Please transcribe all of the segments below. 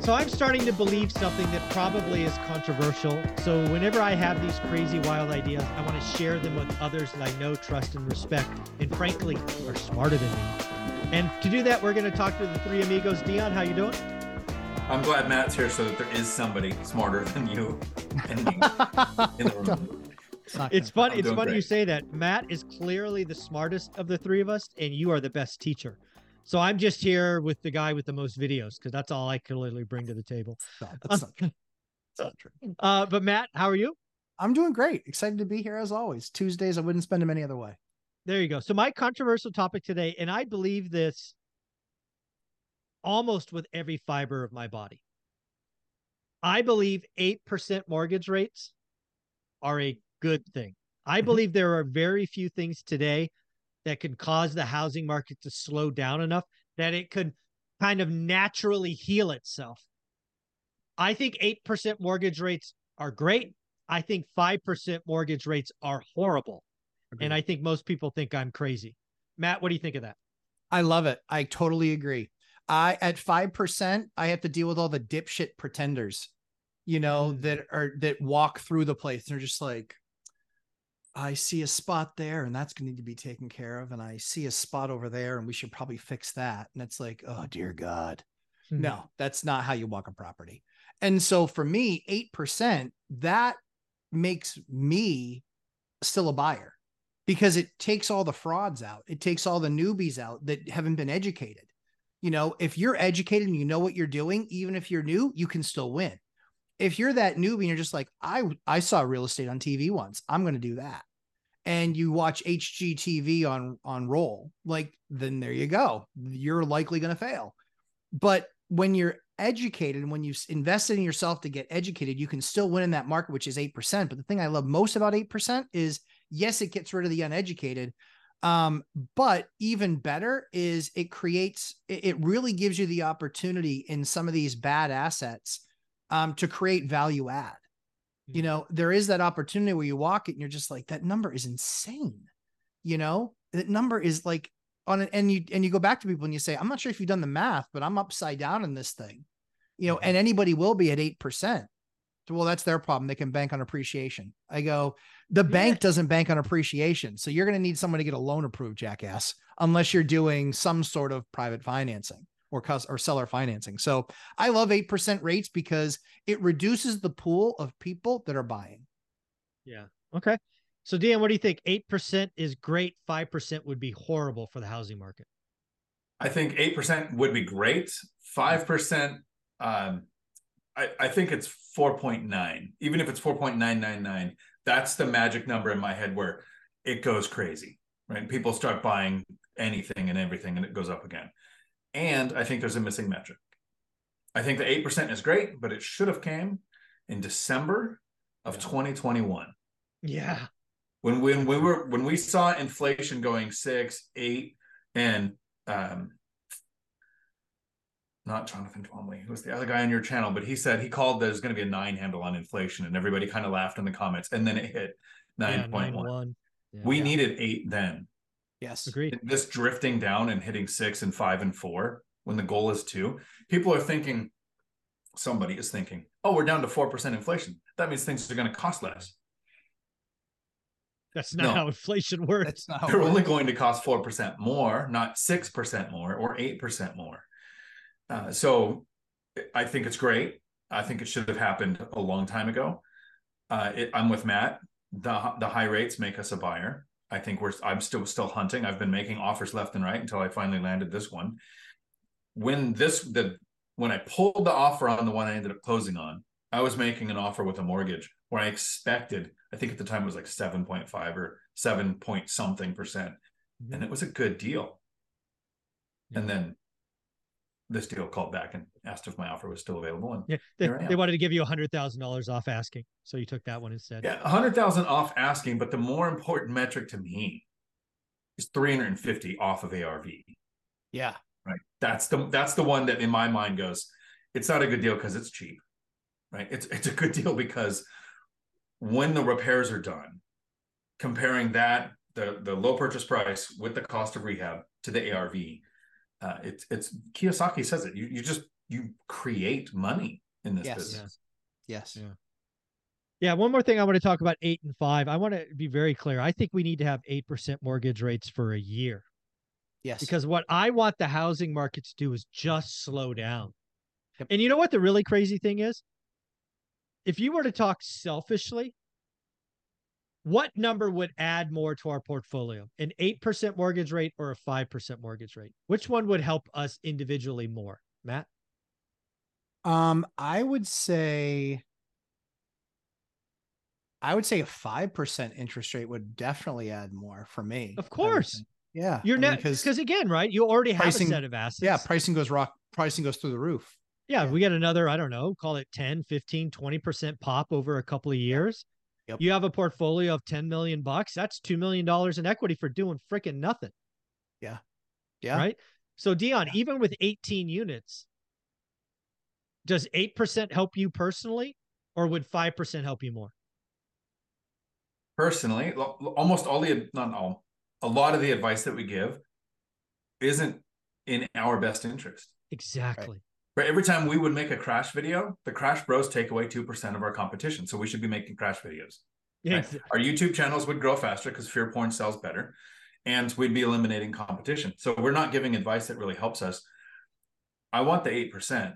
So I'm starting to believe something that probably is controversial. So whenever I have these crazy, wild ideas, I want to share them with others that I know, trust, and respect, and frankly, are smarter than me. And to do that, we're going to talk to the three amigos. Dion, how you doing? I'm glad Matt's here so that there is somebody smarter than you and me in the room. It's funny you say that. Matt is clearly the smartest of the three of us, and you are the best teacher. So I'm just here with the guy with the most videos because that's all I can literally bring to the table. That's not true. But Matt, how are you? I'm doing great. Excited to be here as always. Tuesdays, I wouldn't spend them any other way. There you go. So my controversial topic today, and I believe this almost with every fiber of my body. I believe 8% mortgage rates are a good thing. I believe there are very few things today that could cause the housing market to slow down enough that it could kind of naturally heal itself. I think 8% mortgage rates are great. I think 5% mortgage rates are horrible. Agreed. And I think most people think I'm crazy. Matt, what do you think of that? I love it. I totally agree. At 5%, I have to deal with all the dipshit pretenders, you know, that walk through the place. They're just like, I see a spot there and that's going to need to be taken care of. And I see a spot over there and we should probably fix that. And it's like, oh dear God, no, that's not how you walk a property. And so for me, 8%, that makes me still a buyer because it takes all the frauds out. It takes all the newbies out that haven't been educated. You know, if you're educated and you know what you're doing, even if you're new, you can still win. If you're that newbie and you're just like, I saw real estate on TV once, I'm going to do that. And you watch HGTV on roll, like, then there you go. You're likely going to fail. But when you're educated and when you've invested in yourself to get educated, you can still win in that market, which is 8%. But the thing I love most about 8% is, yes, it gets rid of the uneducated. But even better is it really gives you the opportunity in some of these bad assets to create value add. You know, there is that opportunity where you walk it and you're just like, that number is insane. You know, that number is like and you go back to people and you say, I'm not sure if you've done the math, but I'm upside down in this thing, you know, and anybody will be at 8%. Well, that's their problem. They can bank on appreciation. I go, the bank doesn't bank on appreciation. So you're going to need someone to get a loan approved, jackass, unless you're doing some sort of private financing or seller financing. So I love 8% rates because it reduces the pool of people that are buying. Yeah. Okay. So Dan, what do you think? 8% is great. 5% would be horrible for the housing market. I think 8% would be great. 5%, I think it's 4.9. Even if it's 4.999, that's the magic number in my head where it goes crazy, right? People start buying anything and everything and it goes up again. And I think there's a missing metric. I think the 8% is great, but it should have came in December of 2021. Yeah. When we saw inflation going 6, 8, and not Jonathan Twomley, who's the other guy on your channel, but he said he called there's going to be a 9 handle on inflation and everybody kind of laughed in the comments and then it hit 9.1. We needed 8 then. Yes. Agreed. This drifting down and hitting 6 and 5 and 4 when the goal is 2, people are thinking, somebody is thinking, oh, we're down to 4% inflation. That means things are going to cost less. That's not how inflation works. That's not how They're only going to cost 4% more, not 6% more or 8% more. So I think it's great. I think it should have happened a long time ago. I'm with Matt. The high rates make us a buyer. I think I'm still hunting. I've been making offers left and right until I finally landed this one. When I pulled the offer on the one I ended up closing on, I was making an offer with a mortgage where I expected, I think at the time it was like 7.5 or 7 point something percent. And it was a good deal. And then this deal called back and asked if my offer was still available. And yeah, they wanted to give you $100,000 off asking. So you took that one instead. Yeah, $100,000 off asking. But the more important metric to me is $350 off of ARV. Yeah. Right. That's the one that in my mind goes, it's not a good deal because it's cheap. Right. It's a good deal because when the repairs are done, comparing that, the low purchase price with the cost of rehab to the ARV, it's Kiyosaki says it. You create money in this business. Yes. Yeah. Yeah. One more thing I want to talk about 8 and 5. I want to be very clear. I think we need to have 8% mortgage rates for a year. Yes. Because what I want the housing market to do is just slow down. Yep. And you know what the really crazy thing is? If you were to talk selfishly, what number would add more to our portfolio? An 8% mortgage rate or a 5% mortgage rate? Which one would help us individually more? Matt? I would say a 5% interest rate would definitely add more for me. Of course. Yeah. You're not, because again, right? You already have a set of assets. Yeah. Pricing goes through the roof. Yeah. We get another, I don't know, call it 10, 15, 20% pop over a couple of years. Yep. You have a portfolio of $10 million. That's $2 million in equity for doing freaking nothing. Yeah. Yeah. Right. So Dion, even with 18 units, does 8% help you personally or would 5% help you more? Personally, a lot of the advice that we give isn't in our best interest. Exactly. Right. Every time we would make a crash video, the crash bros take away 2% of our competition. So we should be making crash videos. Yeah, right? Exactly. Our YouTube channels would grow faster because fear porn sells better and we'd be eliminating competition. So we're not giving advice that really helps us. I want the 8%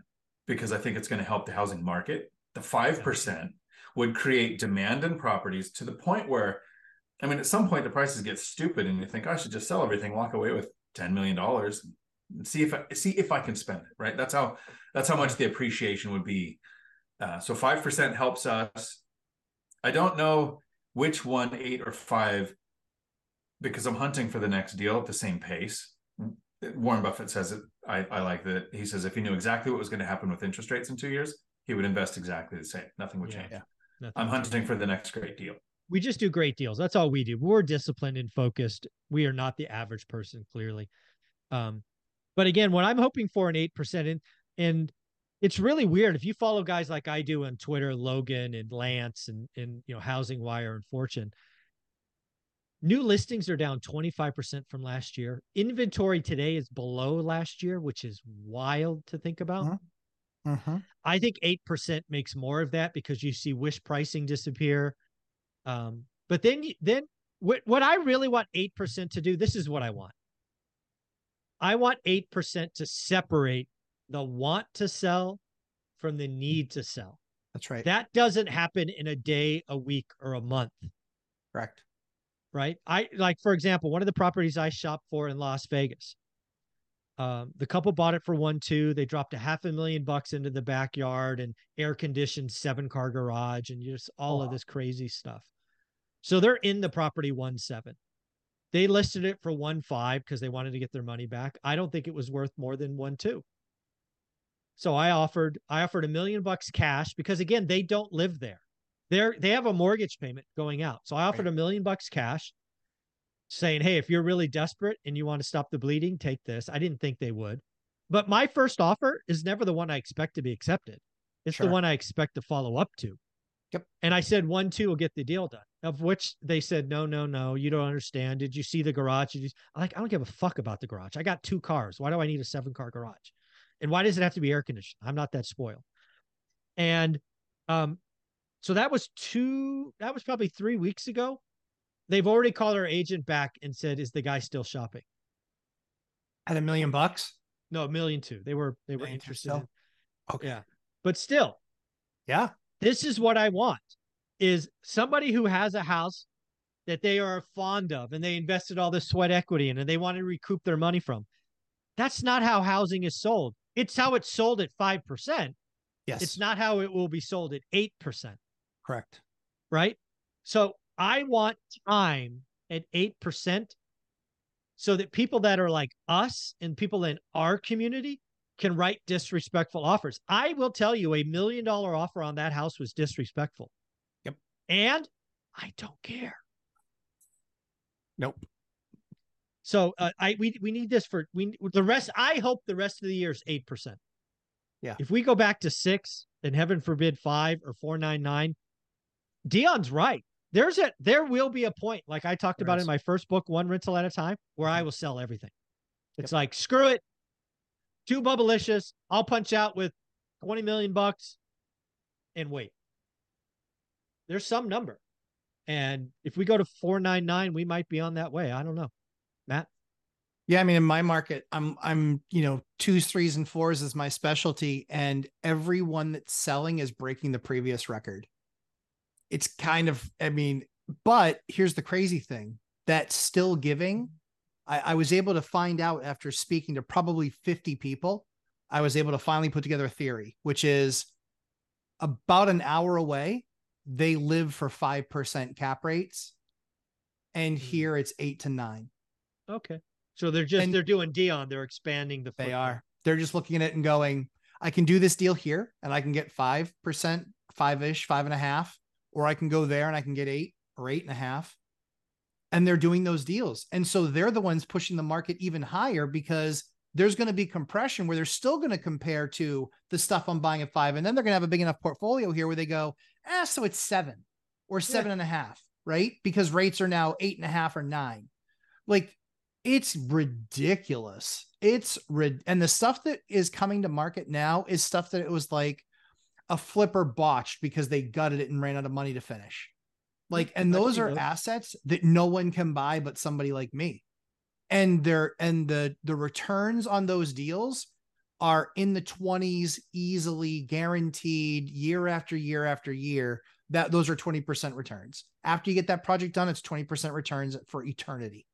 because I think it's going to help the housing market. The 5% would create demand in properties to the point where, I mean, at some point the prices get stupid and you think I should just sell everything, walk away with $10 million and see if I can spend it. Right. That's how much the appreciation would be. So 5% helps us. I don't know which one, 8 or 5, because I'm hunting for the next deal at the same pace. Warren Buffett says it. I like that. He says, if he knew exactly what was going to happen with interest rates in 2 years, he would invest exactly the same. Nothing would change. Yeah. Nothing I'm hunting for the next great deal. We just do great deals. That's all we do. We're disciplined and focused. We are not the average person, clearly. But again, what I'm hoping for an 8%, and it's really weird. If you follow guys like I do on Twitter, Logan and Lance and you know, Housing Wire and Fortune, new listings are down 25% from last year. Inventory today is below last year, which is wild to think about. I think 8% makes more of that because you see wish pricing disappear. But then what I really want 8% to do, this is what I want. I want 8% to separate the want to sell from the need to sell. That's right. That doesn't happen in a day, a week, or a month. Correct. Right. I like, for example, one of the properties I shopped for in Las Vegas, the couple bought it for 1.2. They dropped a $500,000 into the backyard and air conditioned 7-car garage and just all of this crazy stuff. So they're in the property 1.7. They listed it for 1.5 because they wanted to get their money back. I don't think it was worth more than 1.2. So I offered $1 million cash because again, they don't live there. They have a mortgage payment going out. So I offered $1 million cash saying, hey, if you're really desperate and you want to stop the bleeding, take this. I didn't think they would. But my first offer is never the one I expect to be accepted. It's the one I expect to follow up to. Yep. And I said, 1.2 will get the deal done, of which they said, no, you don't understand. Did you see the garage? I'm like, I don't give a fuck about the garage. I got 2 cars. Why do I need a 7-car garage? And why does it have to be air conditioned? I'm not that spoiled. And so that was probably 3 weeks ago. They've already called our agent back and said, is the guy still shopping? At $1 million? No, $1.2 million. They were interested. Okay. Yeah. But still. Yeah. This is what I want, is somebody who has a house that they are fond of and they invested all this sweat equity in and they want to recoup their money from. That's not how housing is sold. It's how it's sold at 5%. Yes. It's not how it will be sold at 8%. Correct. Right? So I want time at 8% so that people that are like us and people in our community can write disrespectful offers. I will tell you, $1 million offer on that house was disrespectful. Yep. And I don't care. Nope. So we need this for the rest. I hope the rest of the year is 8%. Yeah. If we go back to 6 and heaven forbid 5 or 4.99, Dion's right. There will be a point, like I talked about in my first book, One Rental at a Time, where I will sell everything. It's like, screw it. Too bubblicious. I'll punch out with $20 million and wait. There's some number. And if we go to 4.99, we might be on that way. I don't know. Matt? Yeah, I mean, in my market, I'm, you know, 2s, 3s, and 4s is my specialty. And everyone that's selling is breaking the previous record. It's kind of, I mean, but here's the crazy thing. That's still giving. I was able to find out after speaking to probably 50 people, I was able to finally put together a theory, which is about an hour away, they live for 5% cap rates. And here it's 8 to 9. Okay. So they're just, they're doing Dion. They're expanding the footprint. They are. They're just looking at it and going, I can do this deal here and I can get 5%, 5-ish, 5.5, or I can go there and I can get 8 or 8.5. And they're doing those deals. And so they're the ones pushing the market even higher because there's going to be compression where they're still going to compare to the stuff I'm buying at 5. And then they're going to have a big enough portfolio here where they go, so it's 7 or 7.5, right? Because rates are now 8.5 or 9. Like, it's ridiculous. And the stuff that is coming to market now is stuff that it was like a flipper botched because they gutted it and ran out of money to finish. Like, and those are assets that no one can buy but somebody like me. And the returns on those deals are in the 20s, easily guaranteed, year after year after year. That those are 20% returns. After you get that project done, it's 20% returns for eternity.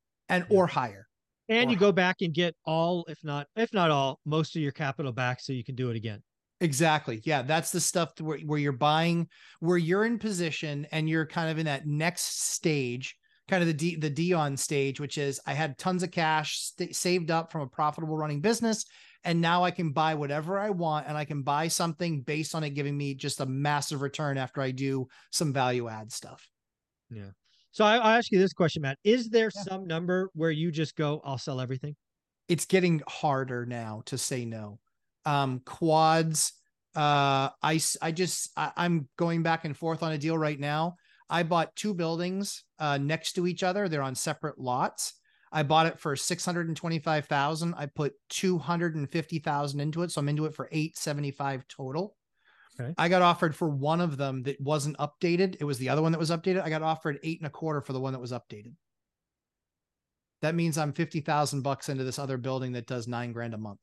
Or higher. And you go back and get all, if not all, most of your capital back so you can do it again. Exactly. Yeah. That's the stuff where you're buying, where you're in position and you're kind of in that next stage, kind of the Dion stage, which is I had tons of cash saved up from a profitable running business. And now I can buy whatever I want and I can buy something based on it giving me just a massive return after I do some value add stuff. Yeah. So I'll ask you this question, Matt. Is there some number where you just go, I'll sell everything? It's getting harder now to say no. Quads. I'm going back and forth on a deal right now. I bought 2 buildings next to each other. They're on separate lots. I bought it for $625,000. I put $250,000 into it. So I'm into it for $875 total. Okay. I got offered for one of them that wasn't updated. It was the other one that was updated. I got offered $8.25 for the one that was updated. That means I'm $50,000 into this other building that does $9,000 a month.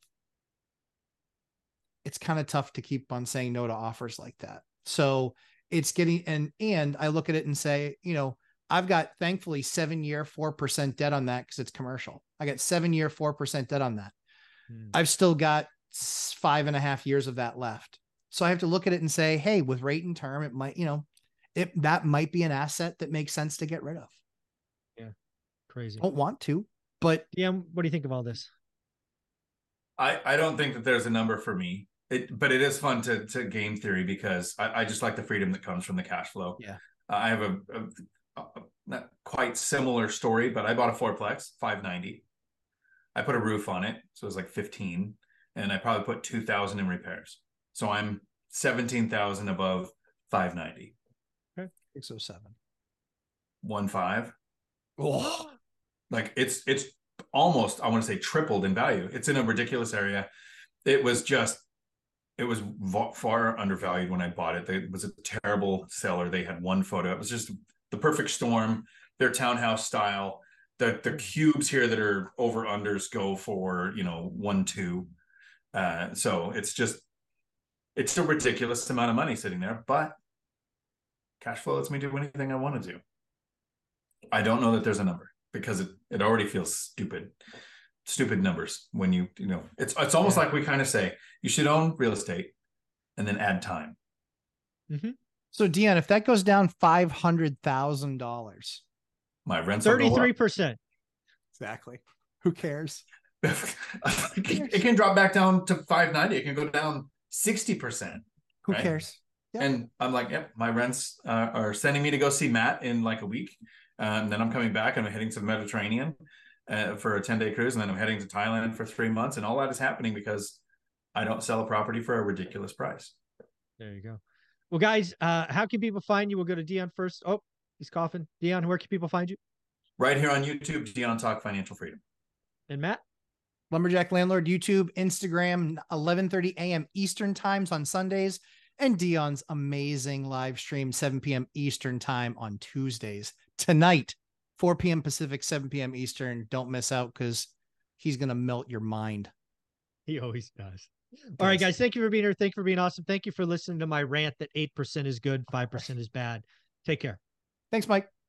It's kind of tough to keep on saying no to offers like that. So it's getting, and I look at it and say, you know, I've got thankfully 7-year, 4% debt on that because it's commercial. I got 7-year, 4% debt on that. I've still got 5.5 years of that left. So I have to look at it and say, hey, with rate and term, it might, you know, that might be an asset that makes sense to get rid of. Yeah. Crazy. Don't want to, but yeah. What do you think of all this? I don't think that there's a number for me, but it is fun to game theory because I just like the freedom that comes from the cash flow. Yeah. I have a not quite similar story, but I bought a 4-plex, $590. I put a roof on it. So it was like 15 and I probably put 2,000 in repairs. So I'm 17,000 above 590. Okay. 607. 1.5. Oh, like it's almost, I want to say tripled in value. It's in a ridiculous area. It was far undervalued when I bought it. It was a terrible seller. They had one photo. It was just the perfect storm, their townhouse style. The cubes here that are over unders go for, you know, 1-2. So it's just, it's a ridiculous amount of money sitting there, but cash flow lets me do anything I want to do. I don't know that there's a number because it already feels stupid numbers when you know, it's almost like we kind of say you should own real estate and then add time. Mm-hmm. So Dion, if that goes down $500,000, my rent's 33%. Exactly. Who cares? it can drop back down to 590. It can go down 60%. Who cares? Yep. And I'm like, yep, my rents are sending me to go see Matt in like a week. And then I'm coming back and I'm heading to the Mediterranean for a 10-day cruise. And then I'm heading to Thailand for 3 months. And all that is happening because I don't sell a property for a ridiculous price. There you go. Well, guys, how can people find you? We'll go to Dion first. Oh, he's coughing. Dion, where can people find you? Right here on YouTube, Dion Talk Financial Freedom. And Matt? Lumberjack Landlord, YouTube, Instagram, 11:30 a.m. Eastern times on Sundays. And Dion's amazing live stream, 7 p.m. Eastern time on Tuesdays. Tonight, 4 p.m. Pacific, 7 p.m. Eastern. Don't miss out because he's going to melt your mind. He always does. All right, guys. Thank you for being here. Thank you for being awesome. Thank you for listening to my rant that 8% is good, 5% is bad. Take care. Thanks, Mike.